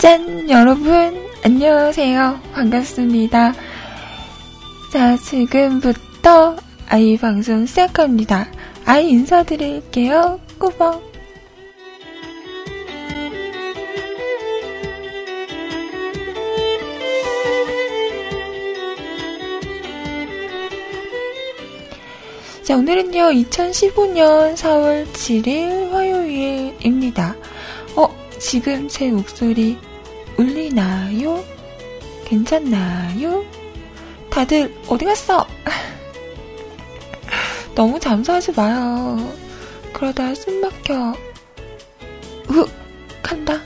짠! 여러분 안녕하세요. 반갑습니다. 자, 지금부터 아이 방송 시작합니다. 아이 인사드릴게요. 꾸벅! 자, 오늘은요 2015년 4월 7일 화요일입니다. 지금 제 목소리 울리나요? 괜찮나요? 다들 어디 갔어? 너무 잠수하지 마요. 그러다 숨 막혀. 훅! 간다.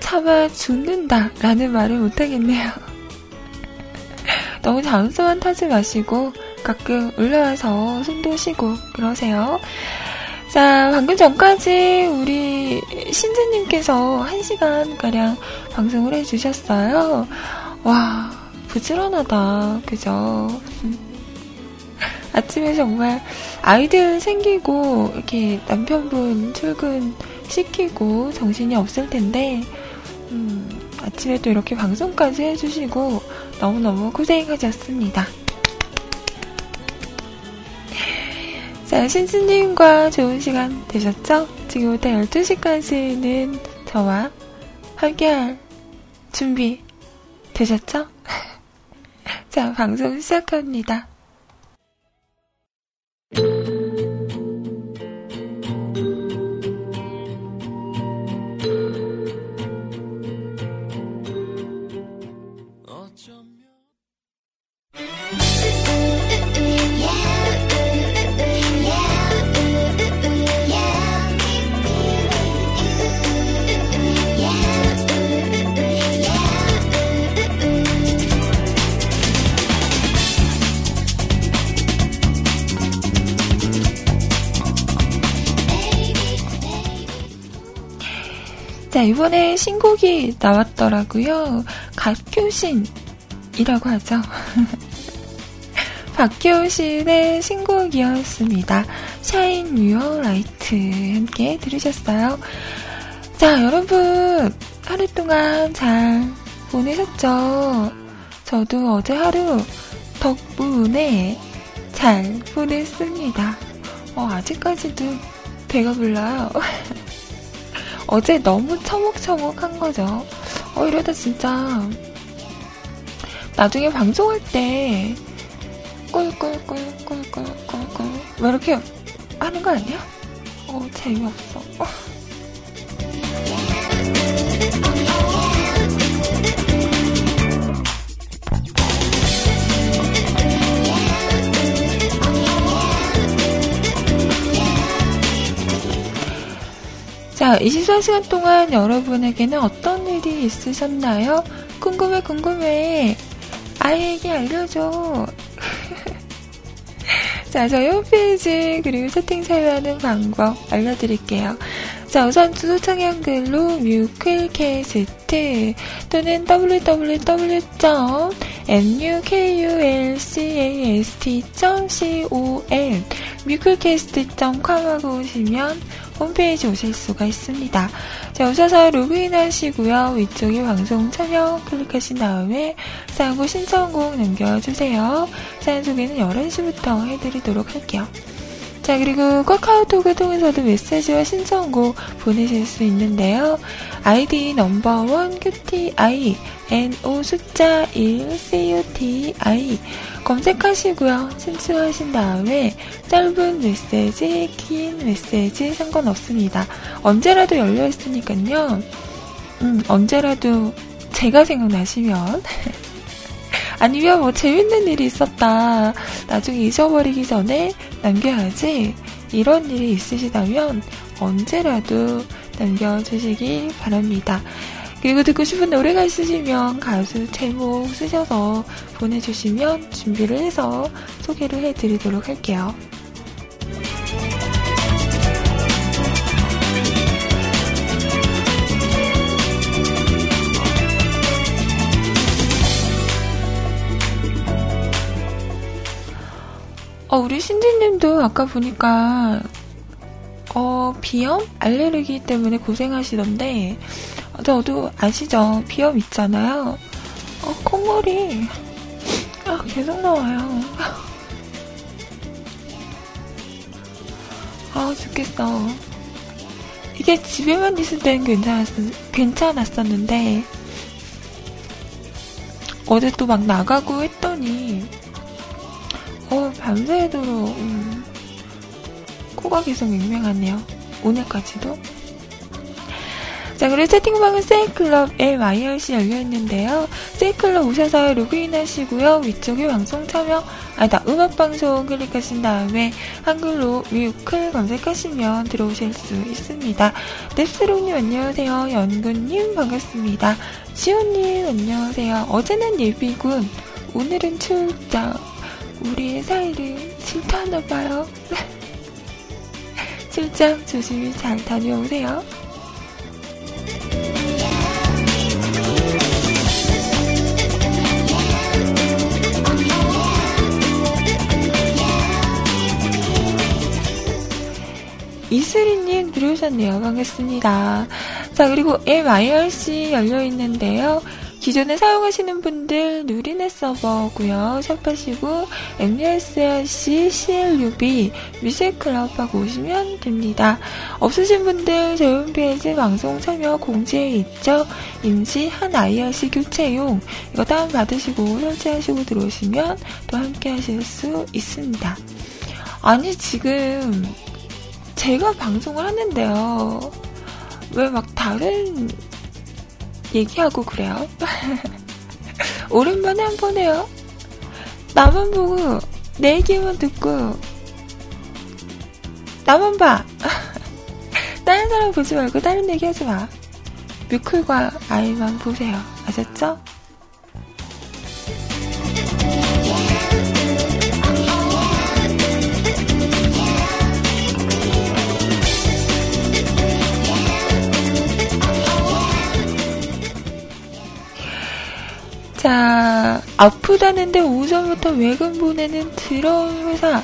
차마 죽는다 라는 말을 못하겠네요. 너무 잠수만 타지 마시고 가끔 올라와서 숨도 쉬고 그러세요. 자, 방금 전까지 우리 신지님께서 1시간가량 방송을 해주셨어요. 와, 부지런하다. 그죠? 아침에 정말 아이들 생기고 이렇게 남편분 출근시키고 정신이 없을 텐데 아침에 또 이렇게 방송까지 해주시고 너무너무 고생하셨습니다. 자, 신수님과 좋은 시간 되셨죠? 지금부터 12시까지는 저와 함께할 준비 되셨죠? 자, 방송 시작합니다. 자, 이번에 신곡이 나왔더라고요. 갓교신이라고 하죠. 박교신의 신곡이었습니다. Shine Your Light 함께 들으셨어요. 자, 여러분 하루 동안 잘 보내셨죠? 저도 어제 하루 덕분에 잘 보냈습니다. 아직까지도 배가 불러요. 어제 너무 처먹처먹한 거죠. 이러다 진짜 나중에 방송할 때 꿀꿀꿀꿀꿀꿀꿀 왜 이렇게 하는 거 아니야? 재미없어. 자, 24시간 동안 여러분에게는 어떤 일이 있으셨나요? 궁금해. 아이에게 알려줘. 자, 저희 홈페이지 그리고 채팅 참여하는 방법 알려드릴게요. 자, 우선 주소창에 한글로 뮤클캐스트 또는 www.mukulcast.com 뮤클캐스트.com하고 오시면 홈페이지 오실 수가 있습니다. 자, 오셔서 로그인 하시고요. 위쪽에 방송 참여 클릭하신 다음에 사연과 신청곡 남겨주세요. 사연 소개는 11시부터 해드리도록 할게요. 자, 그리고 카카오톡을 통해서도 메시지와 신청곡 보내실 수 있는데요. 아이디 넘버원 QTI NO 숫자 1 CUTI 검색하시고요. 신청하신 다음에 짧은 메시지, 긴 메시지 상관없습니다. 언제라도 열려있으니까요. 언제라도 제가 생각나시면 아니면 재밌는 일이 있었다 나중에 잊어버리기 전에 남겨야지 이런 일이 있으시다면 언제라도 남겨주시기 바랍니다. 그리고 듣고 싶은 노래가 있으시면 가수 제목 쓰셔서 보내주시면 준비를 해서 소개를 해드리도록 할게요. 우리 신지님도 아까 보니까 비염? 알레르기 때문에 고생하시던데, 저도 아시죠? 비염 있잖아요. 콧물이 계속 나와요. 죽겠어. 이게 집에만 있을 때는 괜찮았었는데 어제 또 막 나가고 했더니 밤새도록 코가 계속 맹맹하네요. 오늘까지도. 자, 그리고 채팅방은 세이클럽 LYRC 열려있는데요. 세이클럽 오셔서 로그인 하시고요. 위쪽에 방송 참여, 음악방송 클릭하신 다음에 한글로 뮤클 검색하시면 들어오실 수 있습니다. 넵스롱님 안녕하세요. 연근님 반갑습니다. 지호님 안녕하세요. 어제는 예비군, 오늘은 출장. 우리의 사이를 질투하나봐요. 출장 조심히 잘 다녀오세요. 이슬이님 들어오셨네요. 반갑습니다. 자, 그리고 MIRC 열려있는데요. 기존에 사용하시는 분들 누리넷 서버고요. 샵하시고 MSRC CLUB 뮤직클럽하고 오시면 됩니다. 없으신 분들 저희 홈페이지 방송 참여 공지에 있죠. 임시한 IRC 교체용 이거 다운받으시고 설치하시고 들어오시면 또 함께 하실 수 있습니다. 아니, 지금 제가 방송을 하는데요, 왜 막 다른 얘기하고 그래요? 오랜만에 한번 해요. 나만 보고 내 얘기만 듣고 나만 봐. 다른 사람 보지 말고 다른 얘기 하지 마. 뮤클과 아이만 보세요. 아셨죠? 자, 아프다는데 오전부터 외근 보내는 드러운 회사.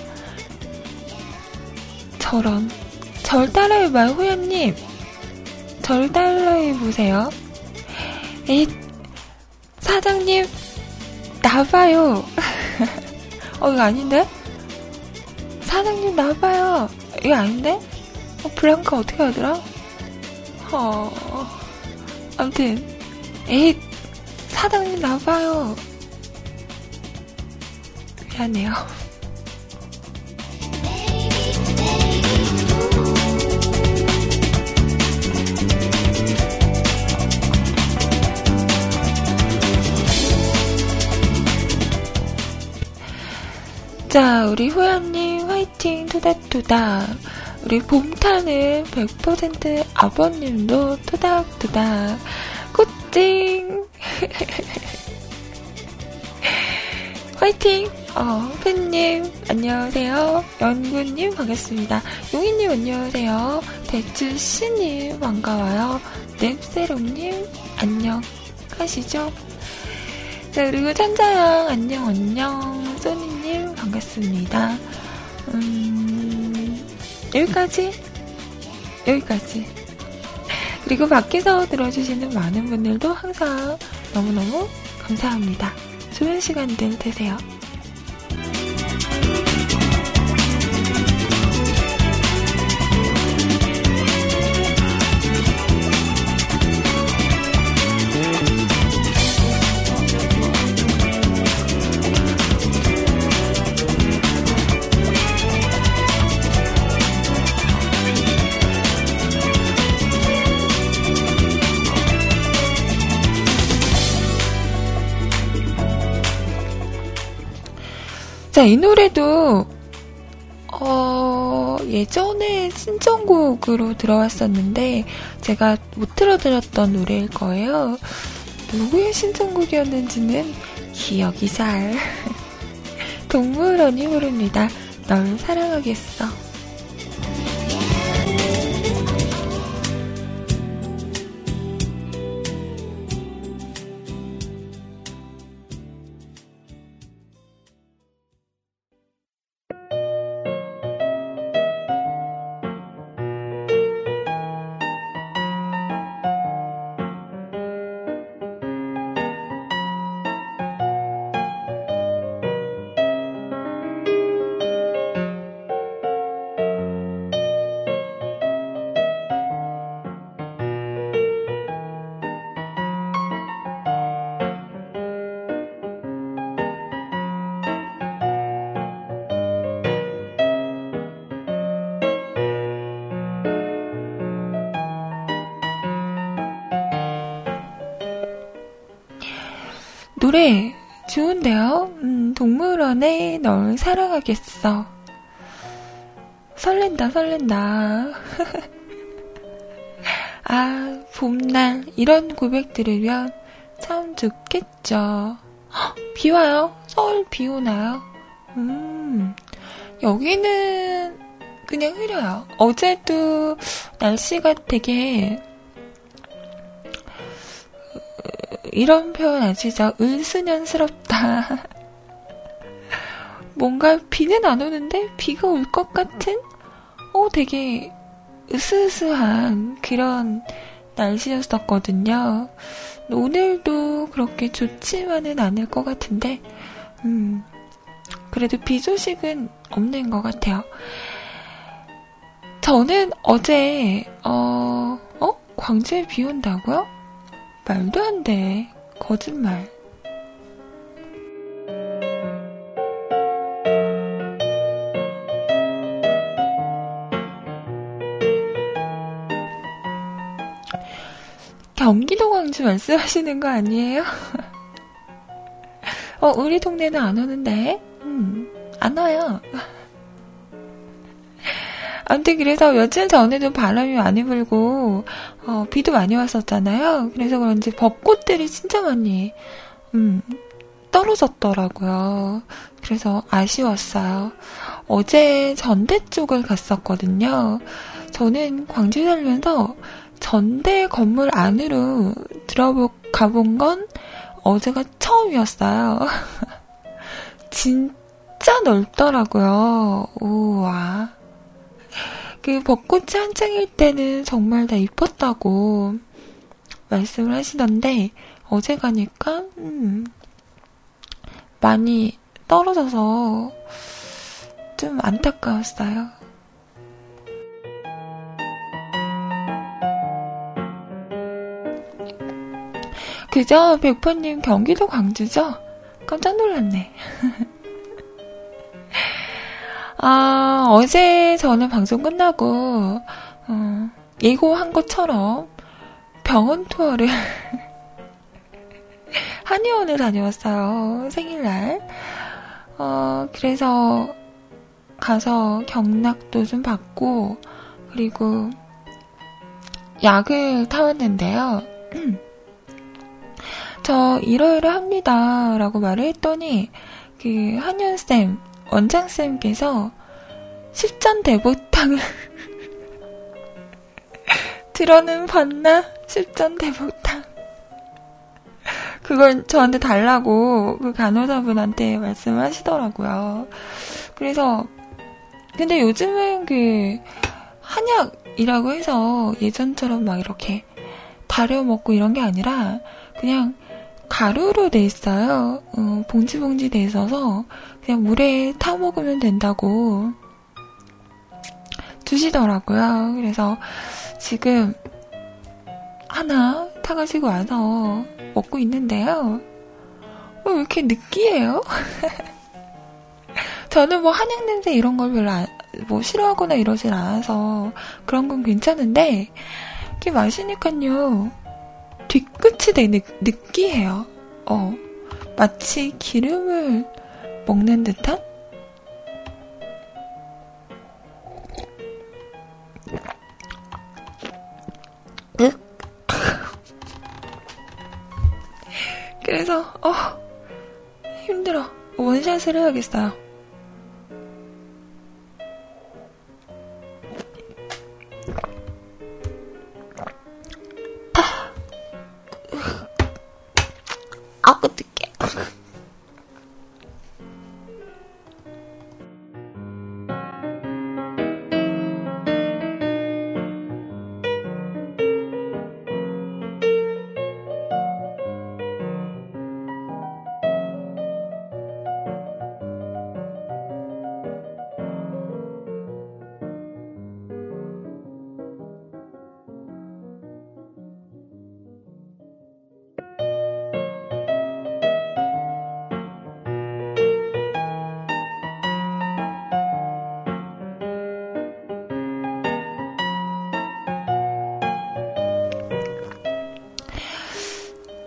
저런. 절 따라해봐요, 호연님. 절 따라해보세요. 에잇, 사장님, 나봐요. 이거 아닌데? 사장님, 나봐요. 이거 아닌데? 블랑크 어떻게 하더라? 아무튼, 에잇, 사장님 나봐요. 미안해요. 자, 우리 호연님 화이팅 토닥토닥. 우리 봄타는 100% 아버님도 토닥토닥. 찡. 화이팅! 팬님 안녕하세요. 연구님 반갑습니다. 용희님 안녕하세요. 대추씨님 반가워요. 넵세롱님 안녕하시죠? 자, 그리고 찬자양 안녕. 소니님 반갑습니다. 여기까지. 그리고 밖에서 들어주시는 많은 분들도 항상 너무너무 감사합니다. 좋은 시간들 되세요. 자, 이 노래도 예전에 신청곡으로 들어왔었는데 제가 못 들어드렸던 노래일 거예요. 누구의 신청곡이었는지는 기억이 잘. 동물원이 부릅니다. 널 사랑하겠어. 노래 좋은데요? 동물원에 널 사랑하겠어. 설렌다 설렌다. 아, 봄날 이런 고백 들으면 참 좋겠죠. 헉, 비 와요? 서울 비 오나요? 여기는 그냥 흐려요. 어제도 날씨가 되게 이런 표현 아시죠? 은수년스럽다. 뭔가 비는 안 오는데 비가 올 것 같은? 되게 으스스한 그런 날씨였었거든요. 오늘도 그렇게 좋지만은 않을 것 같은데 그래도 비 소식은 없는 것 같아요. 저는 어제 광주에 비 온다고요? 말도 안 돼. 거짓말. 경기도 광주 말씀하시는 거 아니에요? 우리 동네는 안 오는데? 안 와요. 아무튼 그래서 며칠 전에도 바람이 많이 불고 비도 많이 왔었잖아요. 그래서 그런지 벚꽃들이 진짜 많이 떨어졌더라고요. 그래서 아쉬웠어요. 어제 전대 쪽을 갔었거든요. 저는 광주에 살면서 전대 건물 안으로 가본 건 어제가 처음이었어요. 진짜 넓더라고요. 우와. 그 벚꽃이 한창일 때는 정말 다 이뻤다고 말씀을 하시던데 어제 가니까 많이 떨어져서 좀 안타까웠어요. 그죠? 백퍼님 경기도 광주죠? 깜짝 놀랐네. 어제 저는 방송 끝나고 예고한 것처럼 병원 투어를 한의원을 다녀왔어요. 생일날. 그래서 가서 경락도 좀 받고 그리고 약을 타왔는데요. 저 일요일에 합니다 라고 말을 했더니 그 한의원쌤 원장쌤께서 십전대복탕을 들어는 봤나? 십전대복탕 그걸 저한테 달라고 그 간호사분한테 말씀하시더라고요. 그래서 근데 요즘은 그 한약이라고 해서 예전처럼 막 이렇게 다려 먹고 이런 게 아니라 그냥 가루로 돼 있어요. 봉지봉지 돼 있어서 그냥 물에 타 먹으면 된다고 주시더라고요. 그래서 지금 하나 타가지고 와서 먹고 있는데요. 왜 이렇게 느끼해요? 저는 한약 냄새 이런 걸 별로 싫어하거나 이러진 않아서 그런 건 괜찮은데 이렇게 마시니까요. 뒤끝이 되게 느끼해요. 마치 기름을 먹는 듯한? 그래서 힘들어. 원샷을 해야겠어요. 어떡해.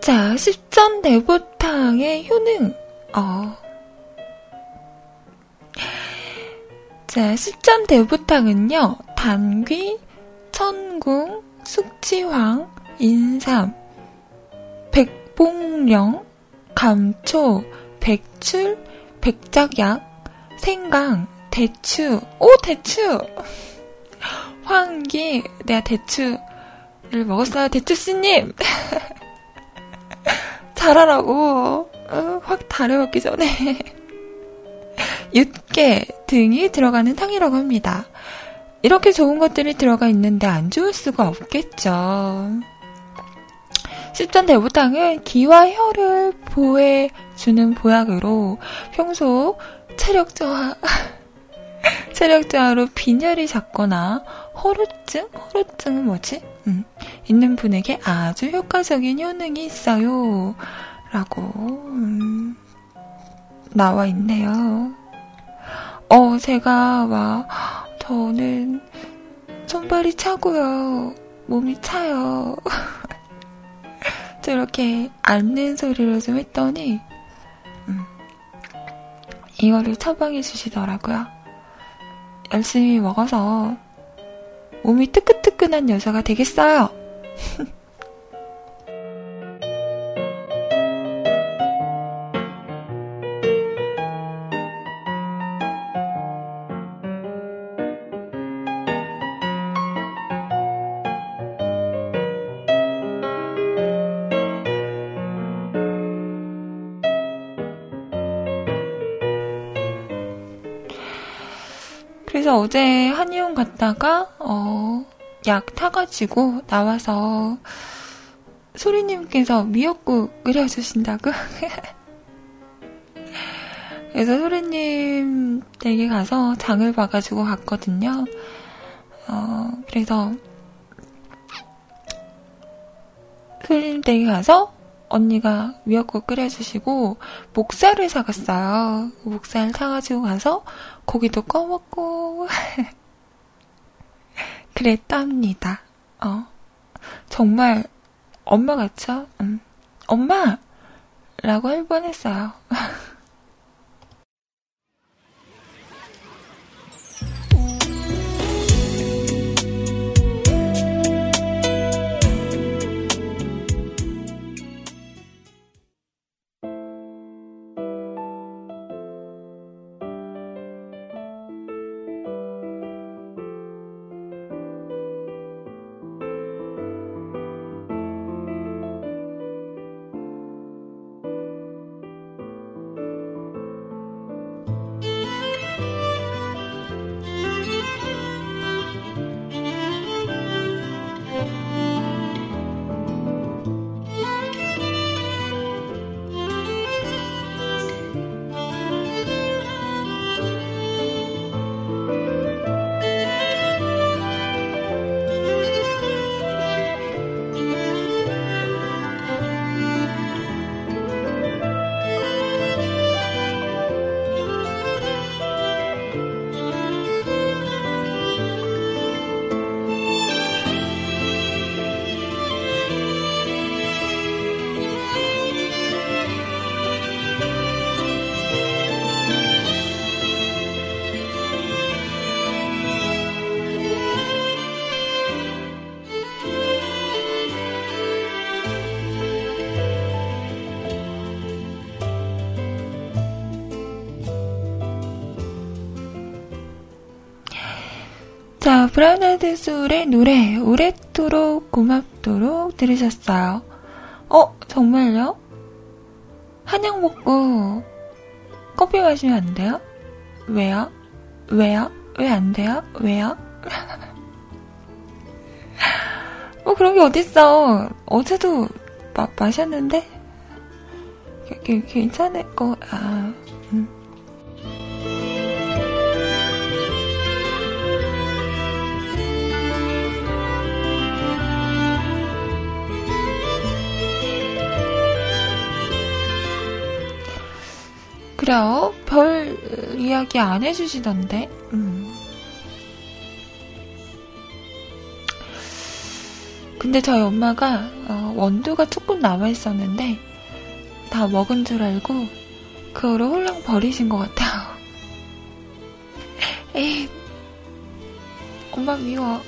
자, 십전대보탕 방의 효능. 자, 십전 대부탕은요, 단귀, 천궁, 숙치황, 인삼, 백봉령, 감초, 백출, 백작약, 생강, 대추. 오, 대추! 황기, 내가 대추를 먹었어요, 대추씨님! 잘하라고. 확 다려먹기 전에. 육개 등이 들어가는 탕이라고 합니다. 이렇게 좋은 것들이 들어가 있는데 안 좋을 수가 없겠죠. 십전 대부탕은 기와 혀를 보호해주는 보약으로 평소 체력저하, 체력저하로 빈혈이 잡거나 허루증은 뭐지? 있는 분에게 아주 효과적인 효능이 있어요. 라고 나와 있네요. 제가 저는 손발이 차고요. 몸이 차요. 저렇게 앓는 소리로 좀 했더니 이거를 처방해 주시더라고요. 열심히 먹어서 몸이 뜨끈뜨끈한 여자가 되겠어요. 그래서 어제 한의원 갔다가 약 타가지고 나와서 소리님께서 미역국 끓여주신다고. 그래서 소리님 댁에 가서 장을 봐가지고 갔거든요. 그래서 소리님 댁에 가서 언니가 미역국 끓여주시고 목살을 사갔어요. 목살 사가지고 가서 고기도 꺼먹고 그랬답니다. 정말 엄마 같죠? 엄마! 라고 할 뻔했어요. 자, 브라나드 소울의 노래 오랫도록 고맙도록 들으셨어요. 정말요? 한약 먹고 커피 마시면 안 돼요? 왜요? 왜 안 돼요? 왜요? 그런 게 어딨어. 어제도 마셨는데 괜찮을 거. 그래요? 별 이야기 안 해주시던데. 근데 저희 엄마가 원두가 조금 남아있었는데 다 다 먹은 줄 알고 그 후로 홀랑 버리신 것 같아요. 에이, 엄마 미워.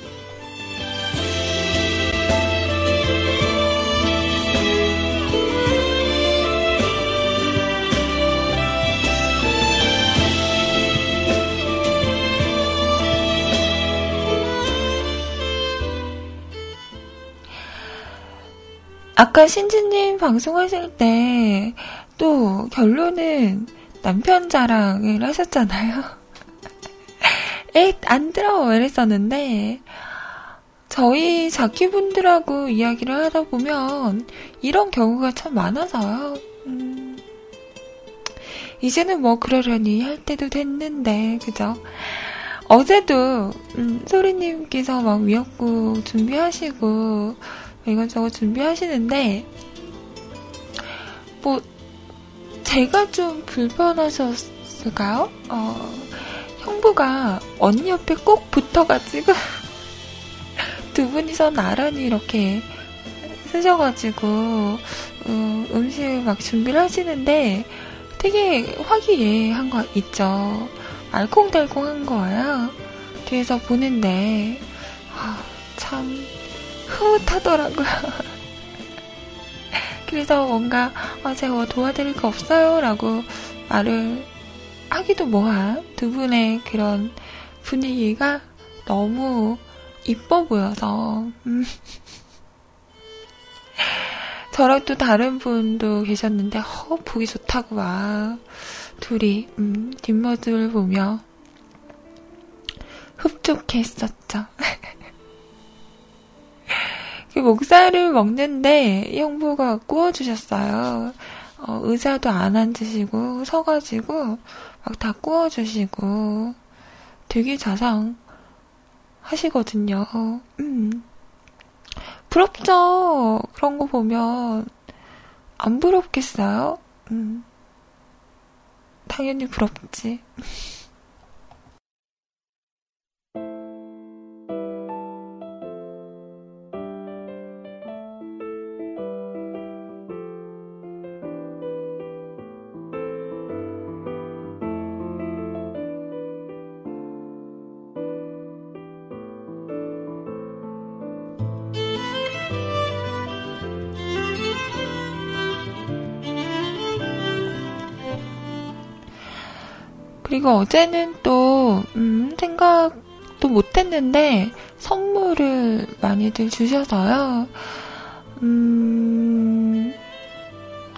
아까 신지님 방송하실 때 또 결론은 남편 자랑을 하셨잖아요. 에이, 안 들어 이랬었는데 저희 자키분들하고 이야기를 하다 보면 이런 경우가 참 많아서요. 이제는 뭐 그러려니 할 때도 됐는데, 그죠? 어제도 소리님께서 막 미역국 준비하시고 이것저것 준비하시는데, 뭐 제가 좀 불편하셨을까요? 형부가 언니 옆에 꼭 붙어가지고 두 분이서 나란히 이렇게 쓰셔가지고 음식을 막 준비를 하시는데 되게 화기애애한 거 있죠. 알콩달콩한 거예요. 뒤에서 보는데 참 흐뭇하더라고요. 그래서 뭔가 제가 도와드릴 거 없어요 라고 말을 하기도 뭐한 두 분의 그런 분위기가 너무 이뻐 보여서 저랑 또 다른 분도 계셨는데 보기 좋다고 막 둘이 뒷모습을 보며 흡족했었죠. 그 목살을 먹는데 형부가 구워주셨어요. 의자도 안 앉으시고 서가지고 막 다 구워주시고 되게 자상하시거든요. 부럽죠. 그런 거 보면 안 부럽겠어요? 당연히 부럽지. 그리고 어제는 또 생각도 못했는데 선물을 많이들 주셔서요.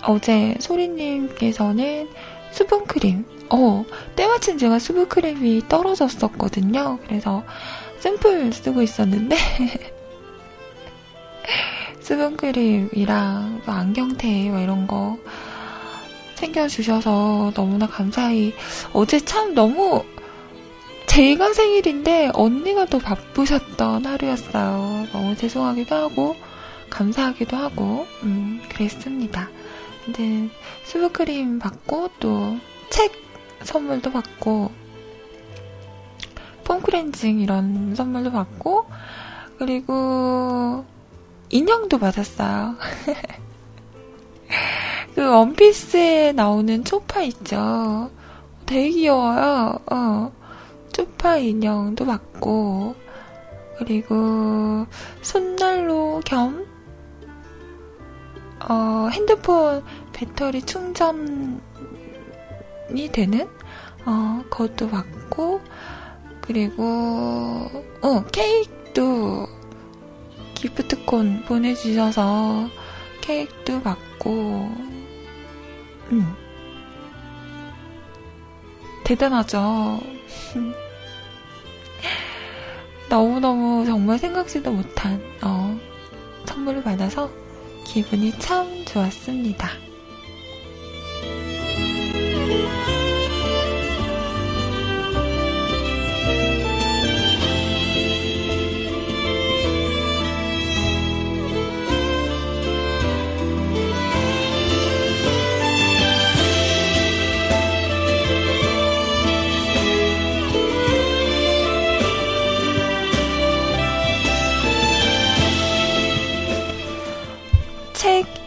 어제 소리님께서는 수분크림, 때마침 제가 수분크림이 떨어졌었거든요. 그래서 샘플 쓰고 있었는데 수분크림이랑 안경테 막 이런 거 챙겨주셔서 너무나 감사히, 어제 참 너무 제가 생일인데 언니가 더 바쁘셨던 하루였어요. 너무 죄송하기도 하고 감사하기도 하고 그랬습니다. 근데 수분크림 받고 또 책 선물도 받고 폼크렌징 이런 선물도 받고 그리고 인형도 받았어요. 그 원피스에 나오는 초파 있죠. 되게 귀여워요. 초파 인형도 받고 그리고 손난로 겸 핸드폰 배터리 충전이 되는 그것도 받고 그리고 케이크도 기프트콘 보내주셔서 케이크도 받고 대단하죠. 너무너무 정말 생각지도 못한 선물을 받아서 기분이 참 좋았습니다.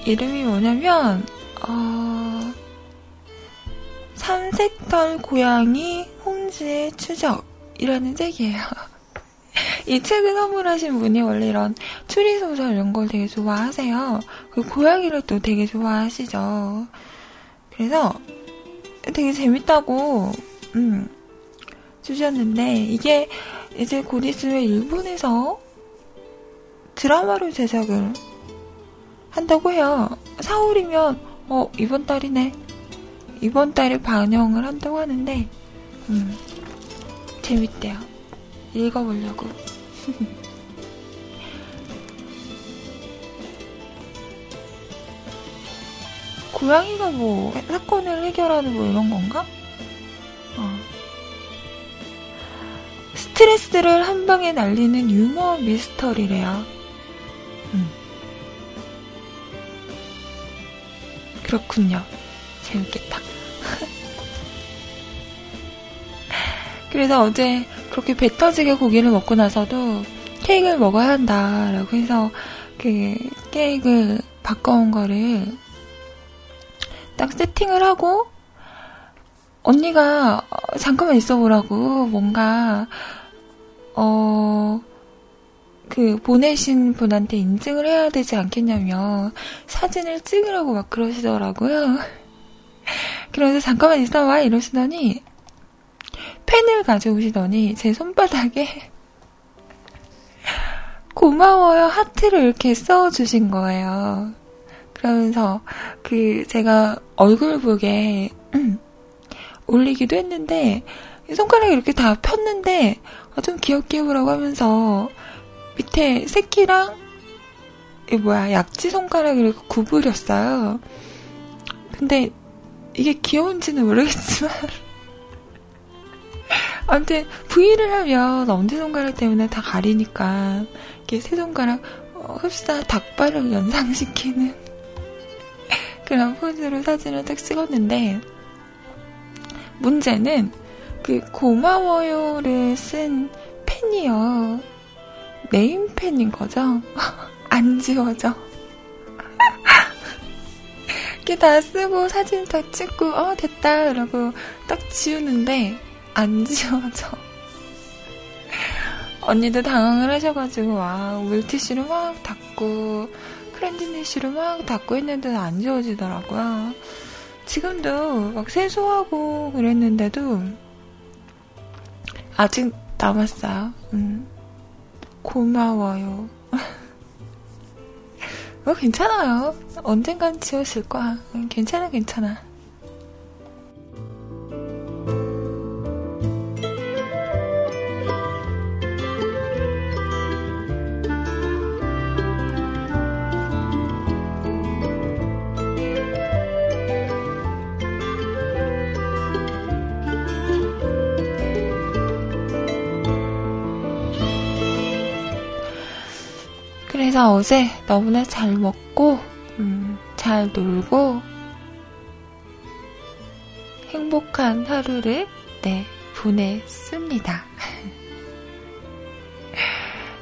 이름이 뭐냐면 탐색던 고양이 홍지의 추적이라는 책이에요. 이 책을 선물하신 분이 원래 이런 추리소설 이런 걸 되게 좋아하세요. 그리고 고양이를 또 되게 좋아하시죠. 그래서 되게 재밌다고 주셨는데, 이게 이제 곧 있으면 일본에서 드라마로 제작을 한다고 해요. 4월이면 이번 달이네, 이번 달에 방영을 한다고 하는데 재밌대요. 읽어보려고. 고양이가 뭐 사건을 해결하는 뭐 이런 건가? 스트레스를 한 방에 날리는 유머 미스터리래요. 그렇군요. 재밌겠다. 그래서 어제 그렇게 배 터지게 고기를 먹고 나서도 케이크를 먹어야 한다라고 해서 그 케이크를 바꿔온 거를 딱 세팅을 하고, 언니가 잠깐만 있어보라고 뭔가 그 보내신 분한테 인증을 해야 되지 않겠냐며 사진을 찍으라고 막 그러시더라고요. 그러면서 잠깐만 있어봐 이러시더니 펜을 가져오시더니 제 손바닥에 고마워요 하트를 이렇게 써주신 거예요. 그러면서 그 제가 얼굴북에 올리기도 했는데 손가락이 이렇게 다 폈는데 좀 귀엽게 해보라고 하면서 밑에 새끼랑 약지 손가락을 이렇게 구부렸어요. 근데 이게 귀여운지는 모르겠지만 아무튼 부위를 하면 엄지손가락 때문에 다 가리니까 이렇게 세 손가락 흡사 닭발을 연상시키는 그런 포즈로 사진을 딱 찍었는데, 문제는 그 고마워요를 쓴 펜이요. 네임펜인 거죠. 안 지워져. 이렇게 다 쓰고 사진 다 찍고 됐다 이러고 딱 지우는데 안 지워져. 언니도 당황을 하셔가지고 물티슈로 막 닦고 크랜디니쉬로 막 닦고 했는데도 안 지워지더라고요. 지금도 막 세수하고 그랬는데도 아직 남았어요. 고마워요. 괜찮아요. 언젠간 지워질 거야. 괜찮아. 그래서 어제 너무나 잘 먹고 잘 놀고 행복한 하루를 보냈습니다.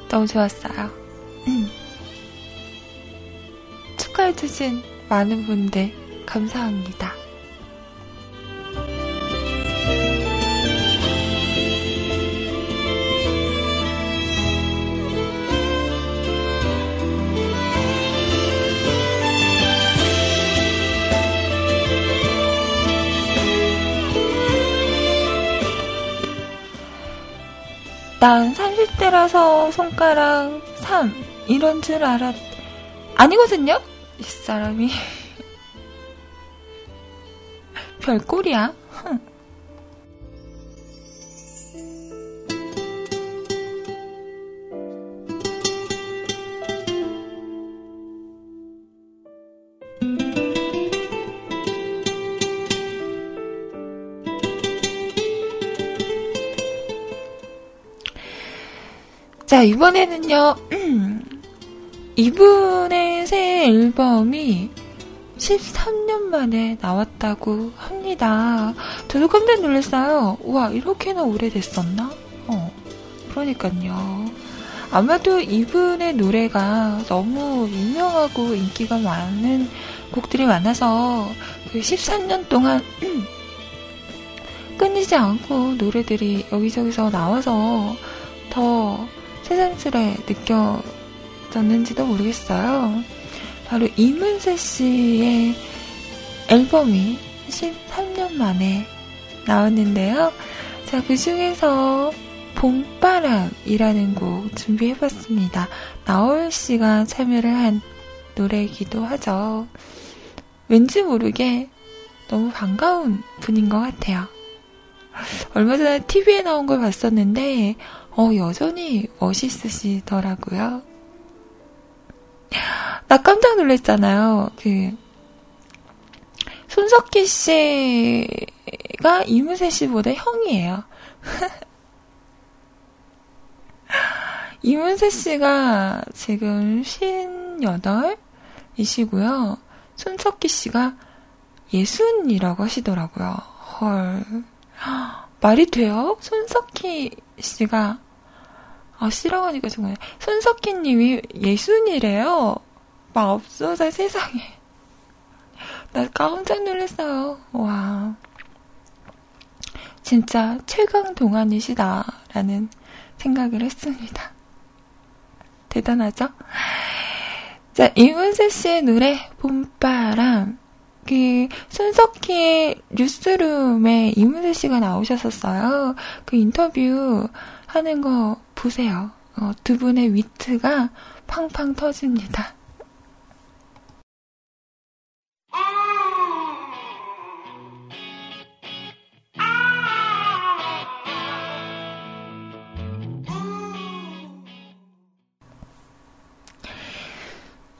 너무 좋았어요. 축하해주신 많은 분들 감사합니다. 난 30대라서 손가락 3 이런 줄 아니거든요? 이 사람이 별꼴이야. 자, 이번에는요, 이분의 새 앨범이 13년 만에 나왔다고 합니다. 저도 깜짝 놀랐어요. 우와, 이렇게나 오래됐었나? 그러니까요. 아마도 이분의 노래가 너무 유명하고 인기가 많은 곡들이 많아서 그 13년 동안 끊이지 않고 노래들이 여기저기서 나와서 더 새삼스레 느껴졌는지도 모르겠어요. 바로 이문세 씨의 앨범이 13년 만에 나왔는데요. 자, 그 중에서 봄바람이라는 곡 준비해봤습니다. 나얼 씨가 참여를 한 노래이기도 하죠. 왠지 모르게 너무 반가운 분인 것 같아요. 얼마 전에 TV에 나온 걸 봤었는데 여전히 멋있으시더라고요. 나 깜짝 놀랐잖아요. 손석희 씨가 이문세 씨보다 형이에요. 이문세 씨가 지금 58이시고요. 손석희 씨가 60이라고 하시더라고요. 헐, 말이 돼요? 손석희 씨가 씨라고 하니까 정말 손석희 님이 60이래요. 막 없어서 세상에. 나 깜짝 놀랐어요. 와, 진짜 최강 동안이시다라는 생각을 했습니다. 대단하죠? 자, 이문세 씨의 노래 봄바람, 손석희의 뉴스룸에 이문세 씨가 나오셨었어요. 그 인터뷰 하는 거 보세요. 두 분의 위트가 팡팡 터집니다.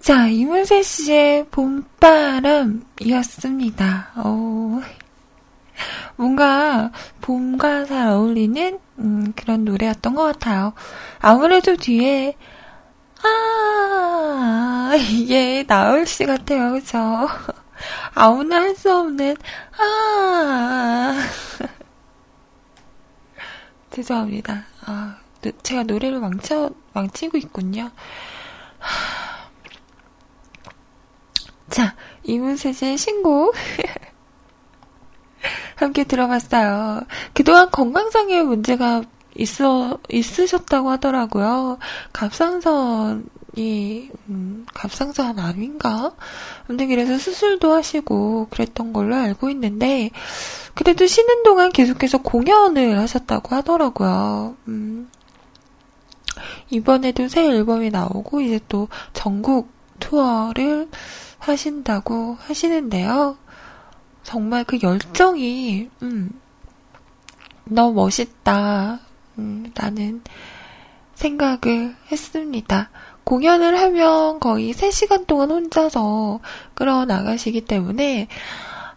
자, 이문세 씨의 봄바람이었습니다. 뭔가 봄과 잘 어울리는 그런 노래였던 것 같아요. 아무래도 뒤에 이게 나얼 씨 같아요, 그죠? 아무나 할 수 없는 죄송합니다. 제가 노래를 망치고 있군요. 자, 이문세 씨의 신곡 함께 들어봤어요. 그동안 건강상의 문제가 있으셨다고 하더라고요. 갑상선 암인가? 아무튼 그래서 수술도 하시고 그랬던 걸로 알고 있는데, 그래도 쉬는 동안 계속해서 공연을 하셨다고 하더라고요. 이번에도 새 앨범이 나오고 이제 또 전국 투어를 하신다고 하시는데요. 정말 그 열정이 너무 멋있다 라는 생각을 했습니다. 공연을 하면 거의 3시간 동안 혼자서 끌어나가시기 때문에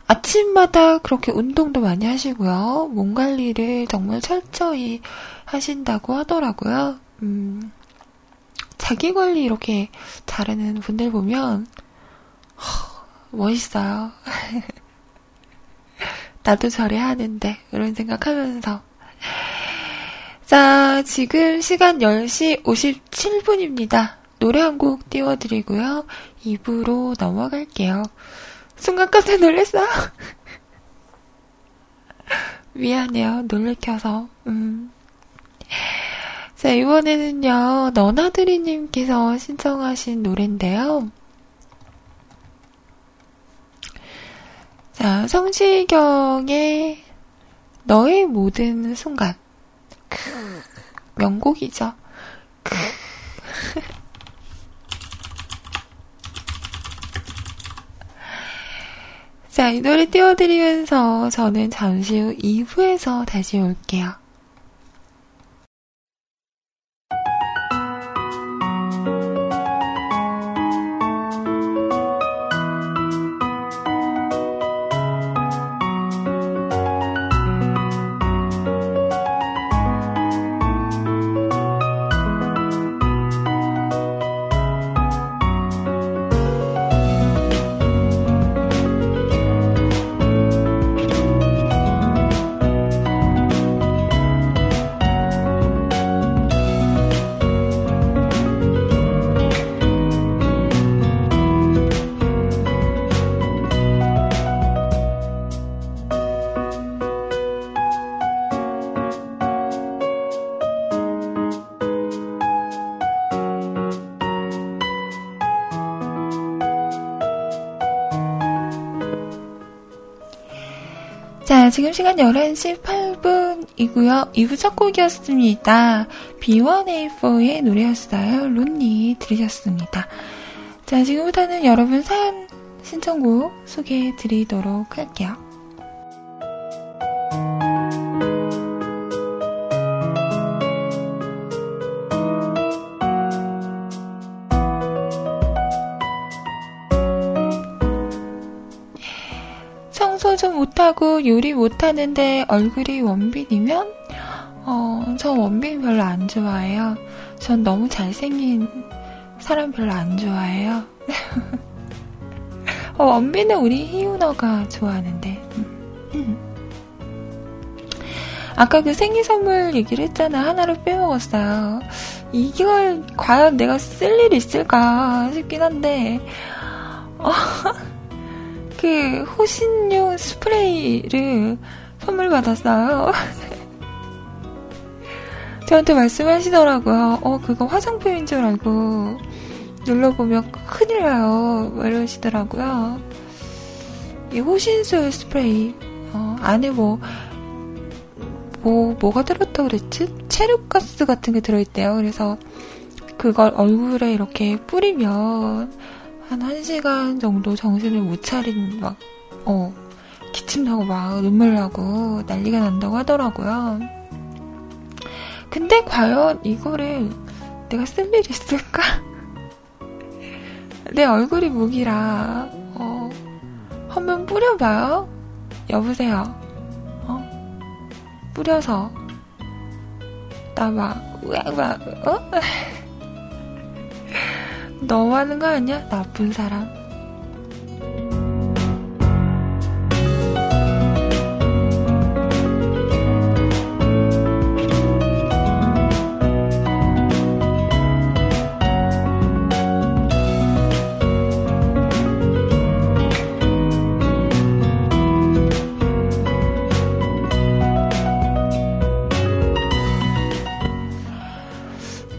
아침마다 그렇게 운동도 많이 하시고요. 몸 관리를 정말 철저히 하신다고 하더라고요. 자기 관리 이렇게 잘하는 분들 보면 멋있어요. 나도 저래야 하는데, 이런 생각하면서. 자, 지금 시간 10시 57분입니다. 노래 한 곡 띄워드리고요. 2부로 넘어갈게요. 순간 깜짝 놀랐어요. 미안해요, 놀래켜서. 자, 이번에는요, 너나들이님께서 신청하신 노래인데요. 자, 성시경의 너의 모든 순간. 명곡이죠. 자, 이 노래 띄워드리면서 저는 잠시 후 2부에서 다시 올게요. 지금 시간 11시 8분이고요. 2부 첫 곡이었습니다. B1A4의 노래였어요. 론니 들으셨습니다. 자, 지금부터는 여러분 사연 신청곡 소개해드리도록 할게요. 청소 좀 못하고 요리 못하는데 얼굴이 원빈이면? 전 원빈 별로 안 좋아해요. 전 너무 잘생긴 사람 별로 안 좋아해요. 원빈은 우리 희윤어가 좋아하는데. 아까 그 생일 선물 얘기를 했잖아. 하나를 빼먹었어요. 이걸 과연 내가 쓸 일이 있을까 싶긴 한데, 그 호신용 스프레이를 선물 받았어요. 저한테 말씀하시더라고요. 그거 화장품인 줄 알고 눌러보면 큰일 나요. 이러시더라고요. 이 호신술 스프레이, 안에 뭐가 들었다 그랬지? 체류가스 같은 게 들어있대요. 그래서 그걸 얼굴에 이렇게 뿌리면 한 1시간 정도 정신을 못 차린, 기침나고 눈물 나고 난리가 난다고 하더라고요. 근데 과연 이거를 내가 쓸 일이 있을까? 내 얼굴이 무기라, 한번 뿌려봐요. 여보세요. 뿌려서 나 너무하는 거 아니야? 나쁜 사람.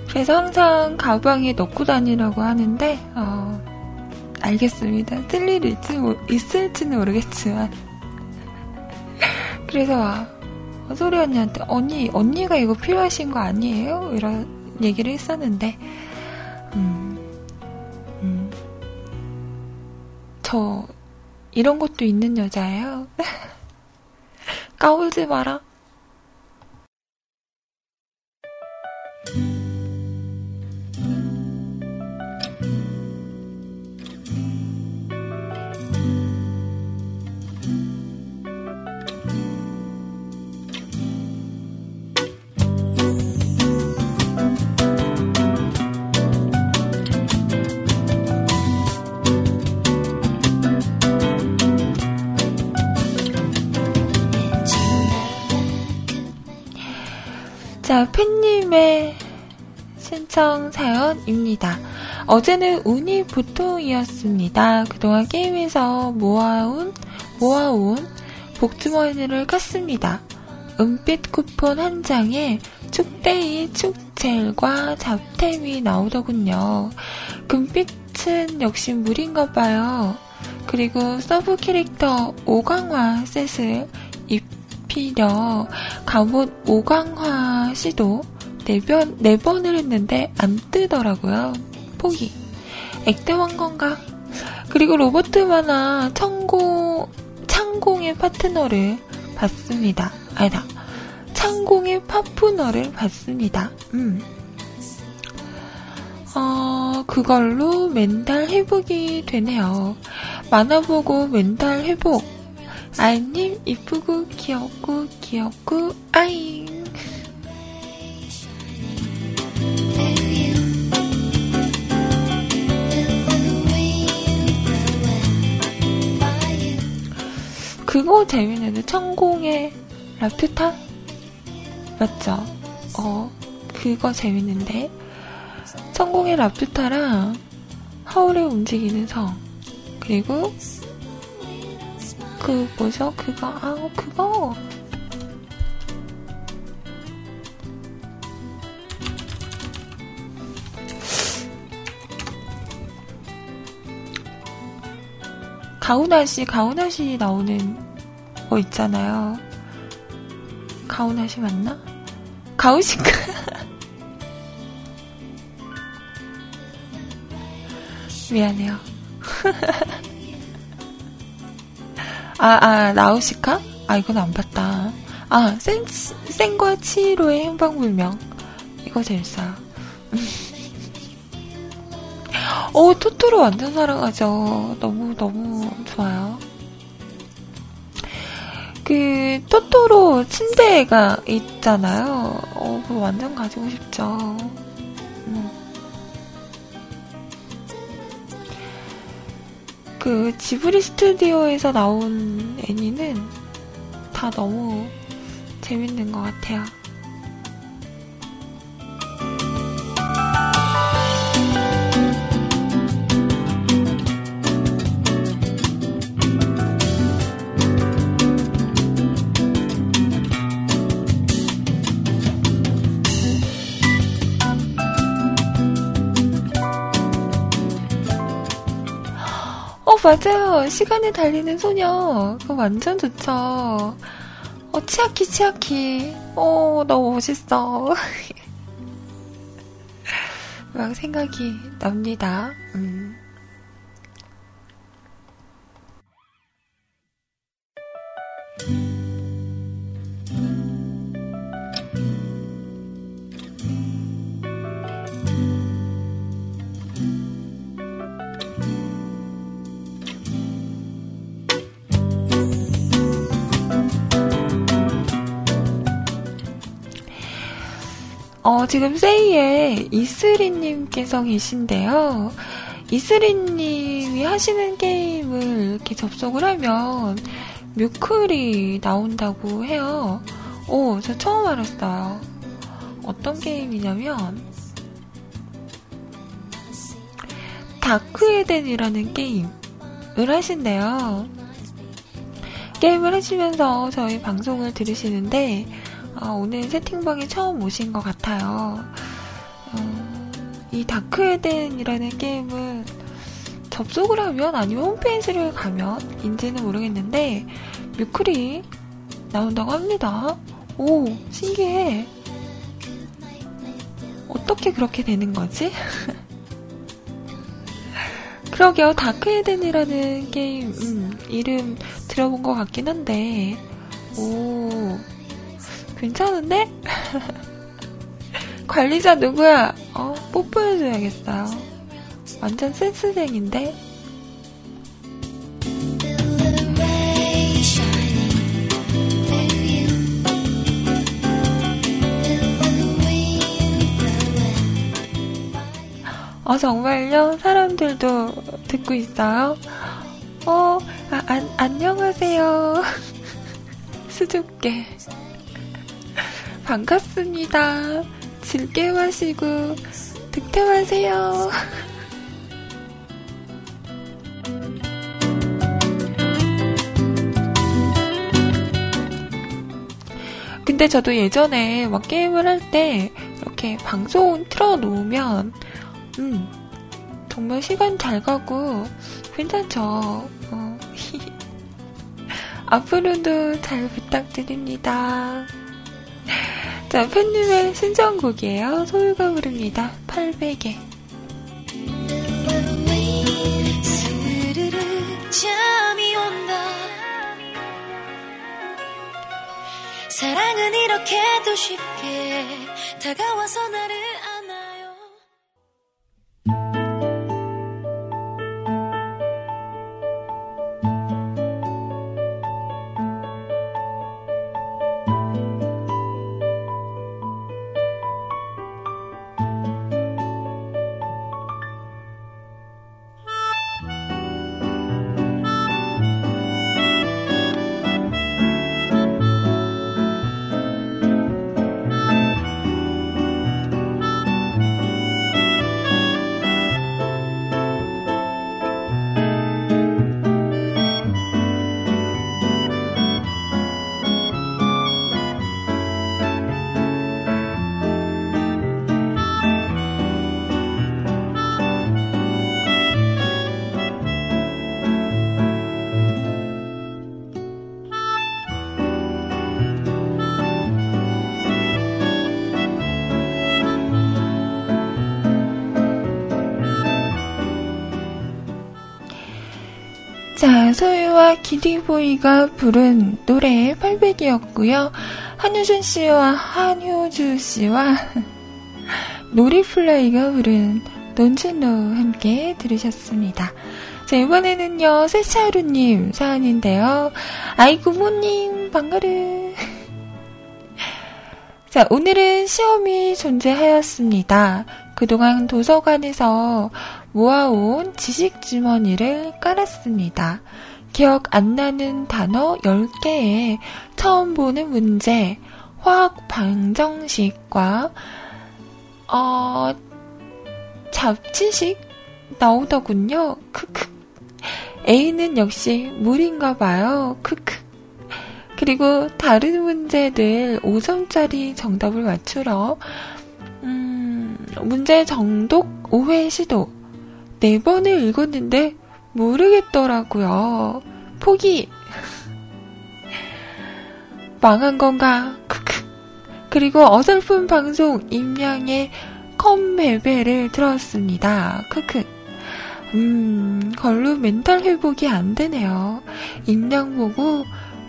그래서 항상 가방에 넣고 다니라고 하는데, 알겠습니다. 쓸 일이 있을지는 모르겠지만. 그래서 소리 언니한테, 언니가 이거 필요하신 거 아니에요? 이런 얘기를 했었는데, 저 이런 것도 있는 여자예요. 까불지 마라. 자, 팬님의 신청 사연입니다. 어제는 운이 보통이었습니다. 그동안 게임에서 모아온 복주머니를 깠습니다. 은빛 쿠폰 한 장에 축대이, 축젤과 잡템이 나오더군요. 금빛은 역시 물인가봐요. 그리고 서브 캐릭터 오강화 셋을 입히려 가본 오강화 씨도 4번을 했는데 안 뜨더라고요. 포기. 액땜한 건가? 그리고 로버트 만화 창공의 파트너를 봤습니다. 창공의 파프너를 봤습니다. 그걸로 멘탈 회복이 되네요. 만화 보고 멘탈 회복. 아이님 이쁘고 귀엽고 아잉. 그거 재밌는데, 천공의 라퓨타? 맞죠? 그거 재밌는데. 천공의 라퓨타랑 하울의 움직이는 성. 그리고, 그거. 가오나시 나오는 그거 있잖아요. 가온아씨 맞나? 가온씨가 미안해요. 나우시카? 이건 안 봤다. 센과 치히로의 행방불명. 이거 재밌어요. 토토로 완전 사랑하죠. 너무 좋아요. 토토로 침대가 있잖아요. 그거 완전 가지고 싶죠. 지브리 스튜디오에서 나온 애니는 다 너무 재밌는 것 같아요. 맞아요. 시간에 달리는 소녀. 그거 완전 좋죠. 치아키. 너무 멋있어. 막 생각이 납니다. 지금 세이에 이슬이님께서 계신데요. 이슬이님이 하시는 게임을 이렇게 접속을 하면 뮤클이 나온다고 해요. 저 처음 알았어요. 어떤 게임이냐면 다크에덴이라는 게임을 하신대요. 게임을 하시면서 저희 방송을 들으시는데 오늘 채팅방에 처음 오신 것 같아요. 이 다크에덴이라는 게임은 접속을 하면 아니면 홈페이지를 가면 인지는 모르겠는데 뮤클이 나온다고 합니다. 오, 신기해. 어떻게 그렇게 되는 거지? 그러게요. 다크에덴이라는 게임 이름 들어본 것 같긴 한데 오, 괜찮은데? 관리자 누구야? 뽀뽀해줘야겠어요. 완전 센스쟁인데? 정말요? 사람들도 듣고 있어요? 안녕하세요. 수줍게. 반갑습니다. 즐겨 마시고 득템하세요. 근데 저도 예전에 막 게임을 할 때 이렇게 방송 틀어놓으면 정말 시간 잘 가고 괜찮죠. 앞으로도 잘 부탁드립니다. 자, 팬님의 신청곡이에요. 소유가 부릅니다. 800에. 스르르 잠이 온다. 사랑은 이렇게도 쉽게 다가와서 나를 안아요. 나서유와 기디보이가 부른 노래의 800이었고요. 한효준씨와 한효주씨와 노리플라이가 부른 논첼로 함께 들으셨습니다. 자, 이번에는요, 세차루님 사연인데요. 아이고 모님 반가루. 자, 오늘은 시험이 존재하였습니다. 그동안 도서관에서 모아온 지식주머니를 깔았습니다. 기억 안 나는 단어 10개에 처음 보는 문제, 화학 방정식과 잡지식 나오더군요. 크크. A는 역시 물인가봐요. 크크. 그리고 다른 문제들 5점짜리 정답을 맞추러 문제 정독 5회 시도 4번을 읽었는데 모르겠더라고요. 포기. 망한 건가? 크크. 그리고 어설픈 방송 임양의 컴베베를 들었습니다. 크크. 걸로 멘탈 회복이 안 되네요. 임양 보고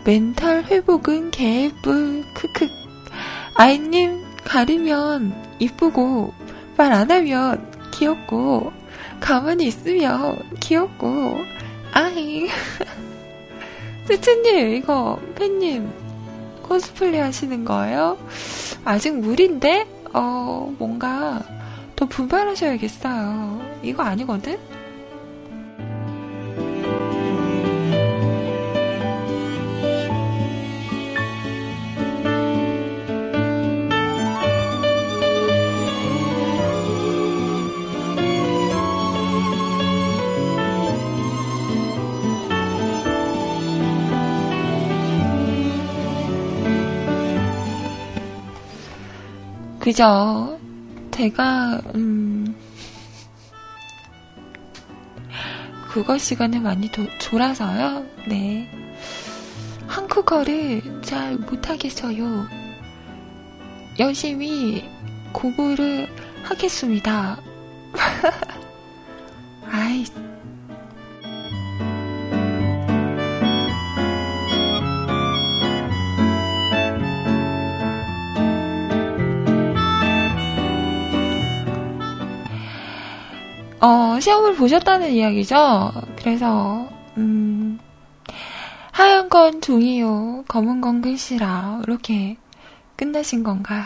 멘탈 회복은 개뿔. 크크. 아이님 가르면 이쁘고 말 안 하면 귀엽고 가만히 있으면 귀엽고 아이. 스츠님 이거 팬님 코스플레 하시는 거예요? 아직 무리인데? 뭔가 더 분발하셔야겠어요. 이거 아니거든? 그죠? 제가 국어 시간을 많이 졸아서요. 네, 한국어를 잘 못하겠어요. 열심히 공부를 하겠습니다. 아이. 시험을 보셨다는 이야기죠. 그래서 하얀 건 종이요 검은 건 글씨라 이렇게 끝나신 건가요?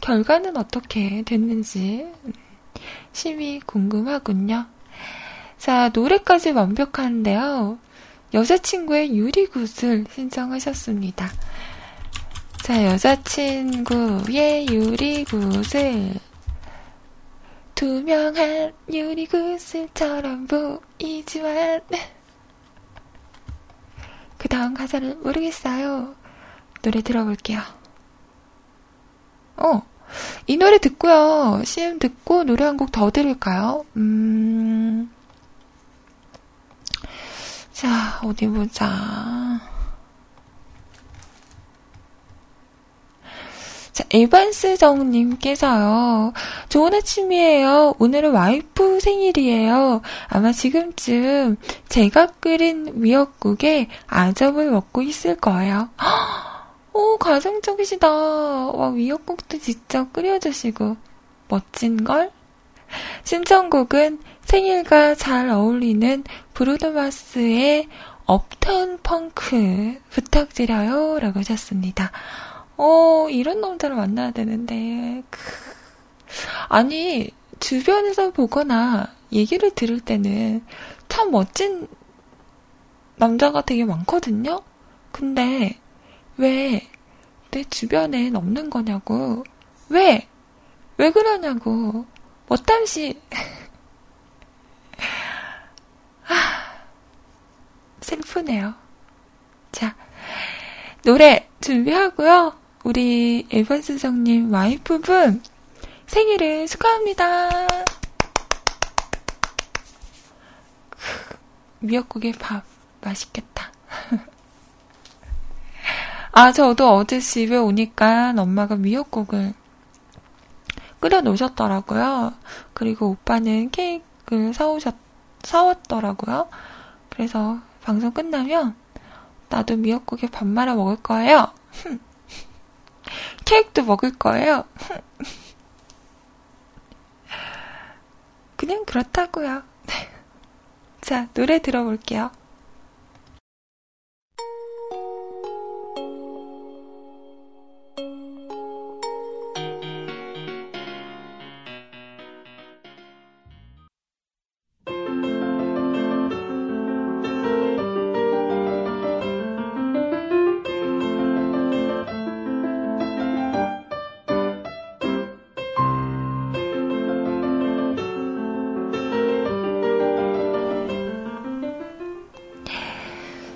결과는 어떻게 됐는지 심히 궁금하군요. 자, 노래까지 완벽한데요. 여자친구의 유리굿을 신청하셨습니다. 자, 여자친구의 유리굿을 투명한 유리구슬처럼 보이지만 그 다음 가사를 모르겠어요. 노래 들어볼게요. 이 노래 듣고요. CM 듣고 노래 한 곡 더 들을까요? 자, 어디 보자. 자, 에반스정님께서요. 좋은 아침이에요. 오늘은 와이프 생일이에요. 아마 지금쯤 제가 끓인 미역국에 아점을 먹고 있을 거예요. 오, 가정적이시다. 와, 미역국도 직접 끓여주시고 멋진걸? 신청곡은 생일과 잘 어울리는 브루노마스의 업타운 펑크 부탁드려요 라고 하셨습니다. 이런 남자를 만나야 되는데. 아니, 주변에서 보거나 얘기를 들을 때는 참 멋진 남자가 되게 많거든요? 근데 왜 내 주변엔 없는 거냐고. 왜 그러냐고. 뭐땀시. 슬프네요. 자, 노래 준비하고요. 우리 에반스정님 와이프분 생일을 축하합니다. 미역국에 밥 맛있겠다. 아, 저도 어제 집에 오니까 엄마가 미역국을 끓여 놓으셨더라고요. 그리고 오빠는 케이크를 사왔더라고요. 그래서 방송 끝나면 나도 미역국에 밥 말아 먹을 거예요. 케이크도 먹을 거예요. 그냥 그렇다고요. 자, 노래 들어볼게요.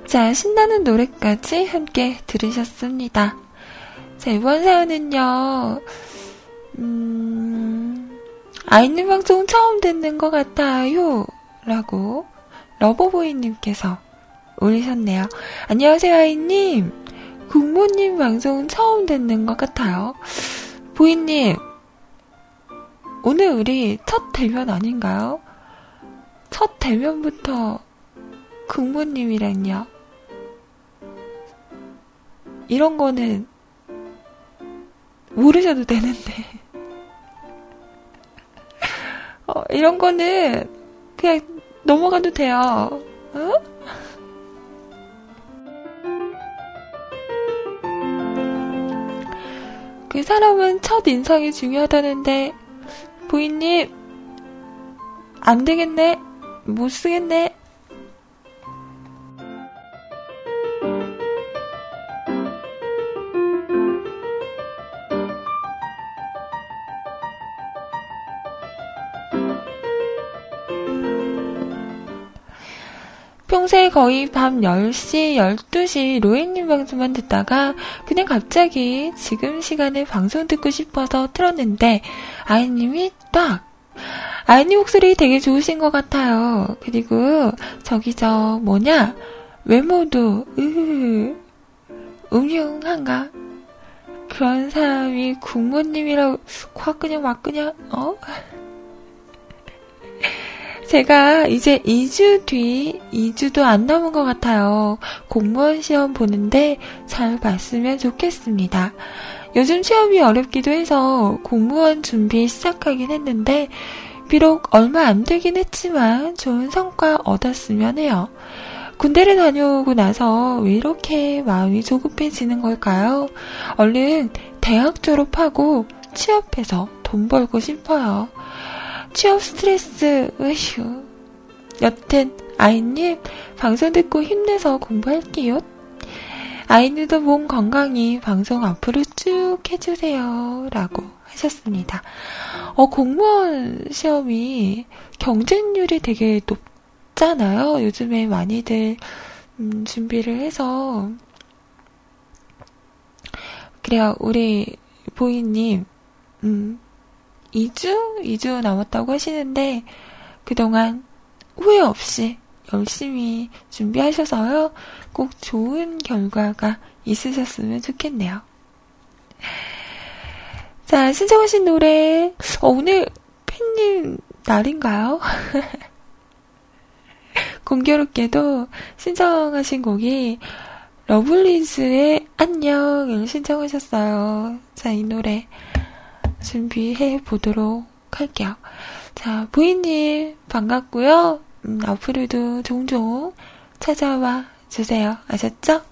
자, 신나는 노래까지 함께 들으셨습니다. 자, 이번 사연은요, 아 있는 방송 처음 듣는 것 같아요 라고 러버보이님께서 올리셨네요. 안녕하세요, 아이님. 국모님 방송 처음 듣는 것 같아요. 보이님, 오늘 우리 첫 대면 아닌가요? 첫 대면부터 국모님이랑요. 이런 거는 모르셔도 되는데 이런 거는 그냥 넘어가도 돼요. 어? 그 사람은 첫 인상이 중요하다는데 부인님 안 되겠네, 못 쓰겠네. 평소에 거의 밤 10시, 12시 로엔님 방송만 듣다가 그냥 갑자기 지금 시간에 방송 듣고 싶어서 틀었는데 아이님이 딱! 아이님 목소리 되게 좋으신 것 같아요. 그리고 저기 저 뭐냐? 외모도 으흐흐 음흉한가? 그런 사람이 국모님이라고 막 그냥 어? 제가 이제 2주 뒤, 2주도 안 남은 것 같아요. 공무원 시험 보는데 잘 봤으면 좋겠습니다. 요즘 시험이 어렵기도 해서 공무원 준비 시작하긴 했는데 비록 얼마 안 되긴 했지만 좋은 성과 얻었으면 해요. 군대를 다녀오고 나서 왜 이렇게 마음이 조급해지는 걸까요? 얼른 대학 졸업하고 취업해서 돈 벌고 싶어요. 취업 스트레스, 으휴. 여튼, 아이님, 방송 듣고 힘내서 공부할게요. 아이님도 몸 건강히 방송 앞으로 쭉 해주세요. 라고 하셨습니다. 공무원 시험이 경쟁률이 되게 높잖아요. 요즘에 많이들, 준비를 해서. 그래요, 우리 보이님, 2주 남았다고 하시는데 그동안 후회 없이 열심히 준비하셔서요. 꼭 좋은 결과가 있으셨으면 좋겠네요. 자, 신청하신 노래 오늘 팬님 날인가요? 공교롭게도 신청하신 곡이 러블리즈의 안녕을 신청하셨어요. 자, 이 노래 준비해 보도록 할게요. 자, 부인님 반갑고요. 앞으로도 종종 찾아와 주세요. 아셨죠?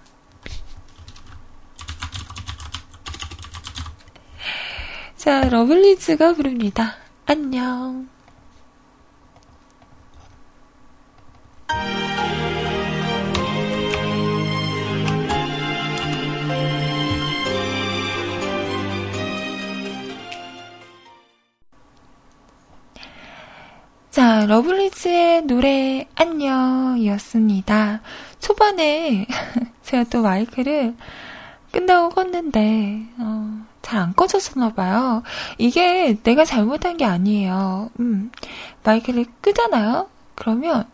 자, 러블리즈가 부릅니다. 안녕. 자, 러블리즈의 노래 안녕이었습니다. 초반에 제가 또 마이크를 끈다고 껐는데 잘 안 꺼졌었나 봐요. 이게 내가 잘못한 게 아니에요. 마이크를 끄잖아요? 그러면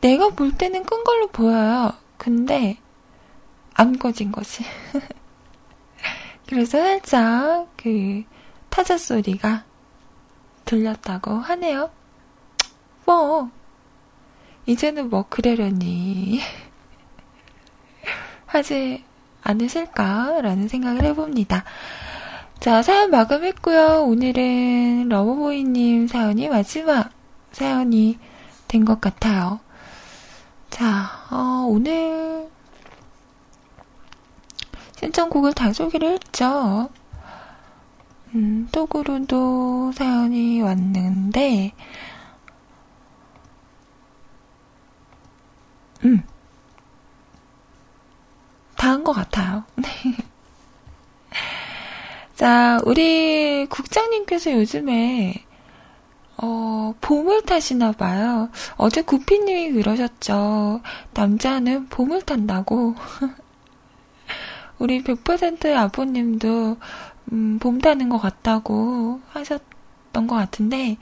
내가 볼 때는 끈 걸로 보여요. 근데 안 꺼진 거지. 그래서 살짝 그 타자 소리가 들렸다고 하네요. 뭐 이제는 뭐 그러려니 하지 않으실까라는 생각을 해봅니다. 자, 사연 마감했고요. 오늘은 러브보이님 사연이 마지막 사연이 된 것 같아요. 자, 오늘 신청곡을 다 소개를 했죠. 톡으로도 사연이 왔는데, 다 한 것 같아요. 자, 우리 국장님께서 요즘에 봄을 타시나 봐요. 어제 구피님이 그러셨죠. 남자는 봄을 탄다고. 우리 100%의 아버님도 봄 타는 것 같다고 하셨던 것 같은데,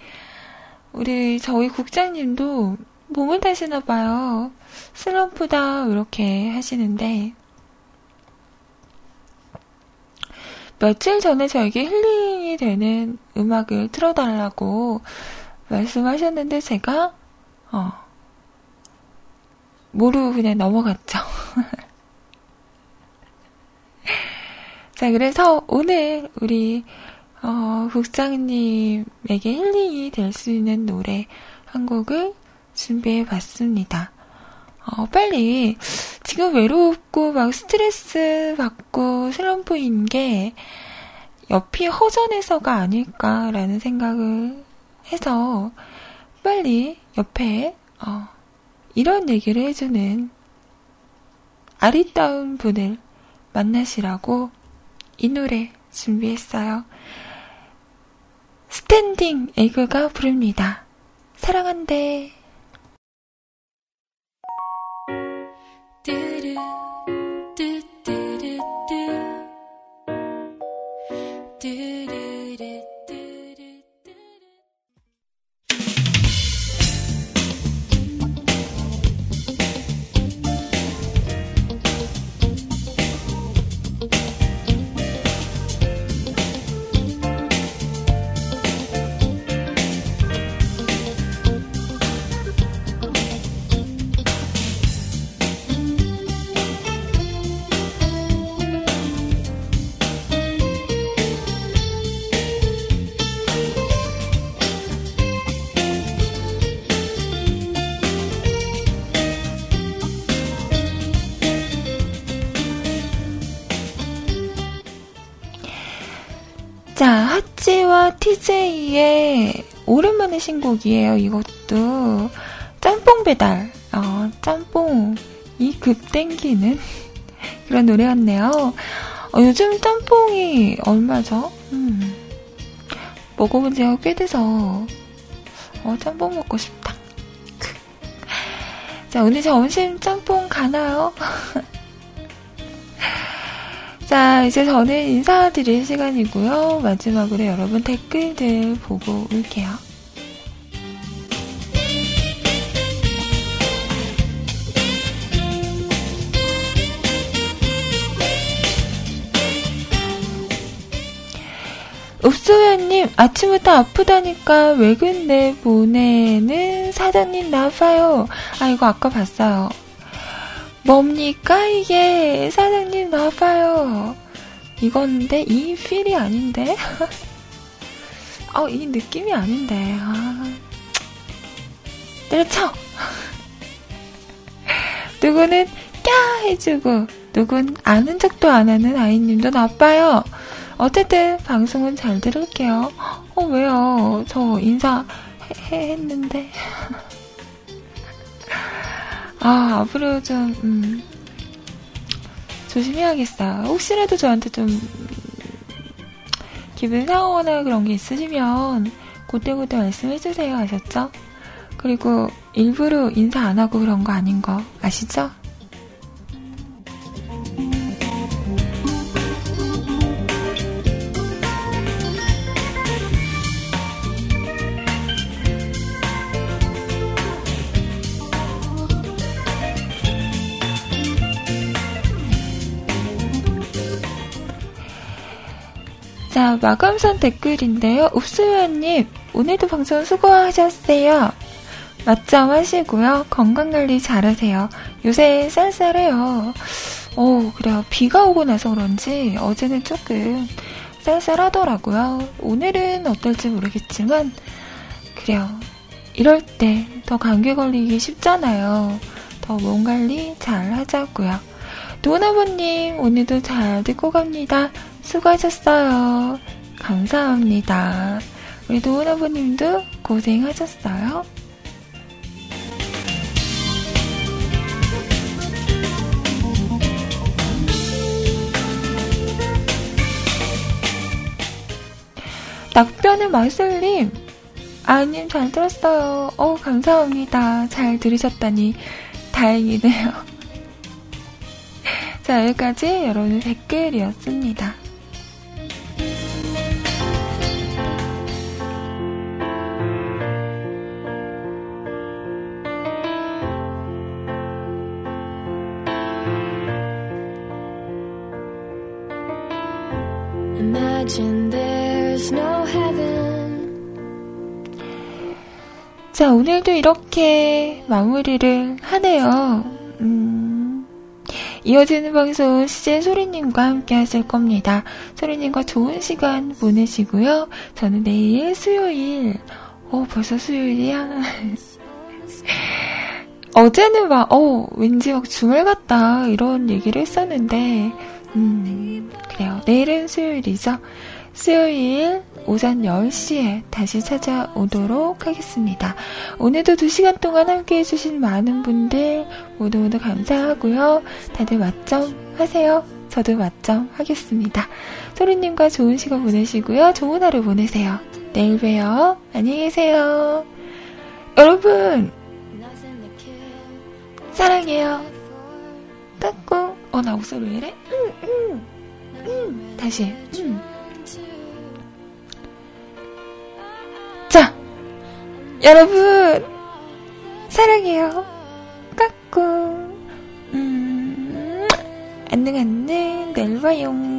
우리 저희 국장님도 봄을 타시나 봐요. 슬럼프다 이렇게 하시는데, 며칠 전에 저에게 힐링이 되는 음악을 틀어달라고 말씀하셨는데, 제가 모르고 그냥 넘어갔죠. 자, 그래서 오늘 우리 국장님에게 힐링이 될 수 있는 노래 한 곡을 준비해봤습니다. 빨리, 지금 외롭고 막 스트레스 받고 슬럼프인 게 옆이 허전해서가 아닐까라는 생각을 해서, 빨리 옆에 이런 얘기를 해주는 아리따운 분을 만나시라고 이 노래 준비했어요. 스탠딩 에그가 부릅니다. 사랑한대. 자, 핫지와 TJ의 오랜만에 신곡이에요. 이것도 짬뽕 배달, 짬뽕이 급 땡기는 그런 노래였네요. 요즘 짬뽕이 얼마죠? 먹어본 지가 꽤 돼서 짬뽕 먹고 싶다. 자, 오늘 점심 짬뽕 가나요? 자, 이제 저는 인사드릴 시간이고요. 마지막으로 여러분 댓글들 보고 올게요. 읍소연님, 아침부터 아프다니까 외근 내보내는 사장님 나와요. 아, 이거 아까 봤어요. 뭡니까 이게, 사장님 나와봐요 이건데, 이 필이 아닌데. 이 느낌이 아닌데. 때려쳐. 누구는 꺄 해주고, 누군 아는 척도 안 하는 아이님도 나빠요. 어쨌든 방송은 잘 들을게요. 왜요, 저 인사 했는데. 앞으로 좀, 조심해야겠어요. 혹시라도 저한테 좀, 기분 상하거나 그런 게 있으시면, 그때그때 말씀해주세요. 아셨죠? 그리고, 일부러 인사 안 하고 그런 거 아닌 거, 아시죠? 자, 마감선 댓글인데요. 읍소연님, 오늘도 방송 수고하셨어요. 낮잠 하시고요. 건강관리 잘하세요. 요새 쌀쌀해요. 그래요. 비가 오고 나서 그런지 어제는 조금 쌀쌀하더라고요. 오늘은 어떨지 모르겠지만 그래요. 이럴 때 더 감기 걸리기 쉽잖아요. 더 몸 관리 잘 하자고요. 도은아버님 오늘도 잘 듣고 갑니다. 수고하셨어요. 감사합니다. 우리 도은아버님도 고생하셨어요. 낙변의 마술님, 아님 잘 들었어요. 감사합니다. 잘 들으셨다니 다행이네요. 자, 여기까지 여러분의 댓글이었습니다. 자, 오늘도 이렇게 마무리를 하네요. 이어지는 방송 CJ 소리님과 함께 하실 겁니다. 소리님과 좋은 시간 보내시고요. 저는 내일 수요일, 벌써 수요일이야. 어제는 왠지 막 주말 같다 이런 얘기를 했었는데, 그래요. 내일은 수요일이죠. 수요일 오전 10시에 다시 찾아오도록 하겠습니다. 오늘도 2시간 동안 함께 해주신 많은 분들 모두 모두 감사하고요. 다들 맛점 하세요. 저도 맛점 하겠습니다. 소리님과 좋은 시간 보내시고요. 좋은 하루 보내세요. 내일 봬요. 안녕히 계세요. 여러분 사랑해요. 까꿍. 나 목소리 왜 이래? 다시 자, 여러분 사랑해요. 까꿍. 안녕. 내일 봐요.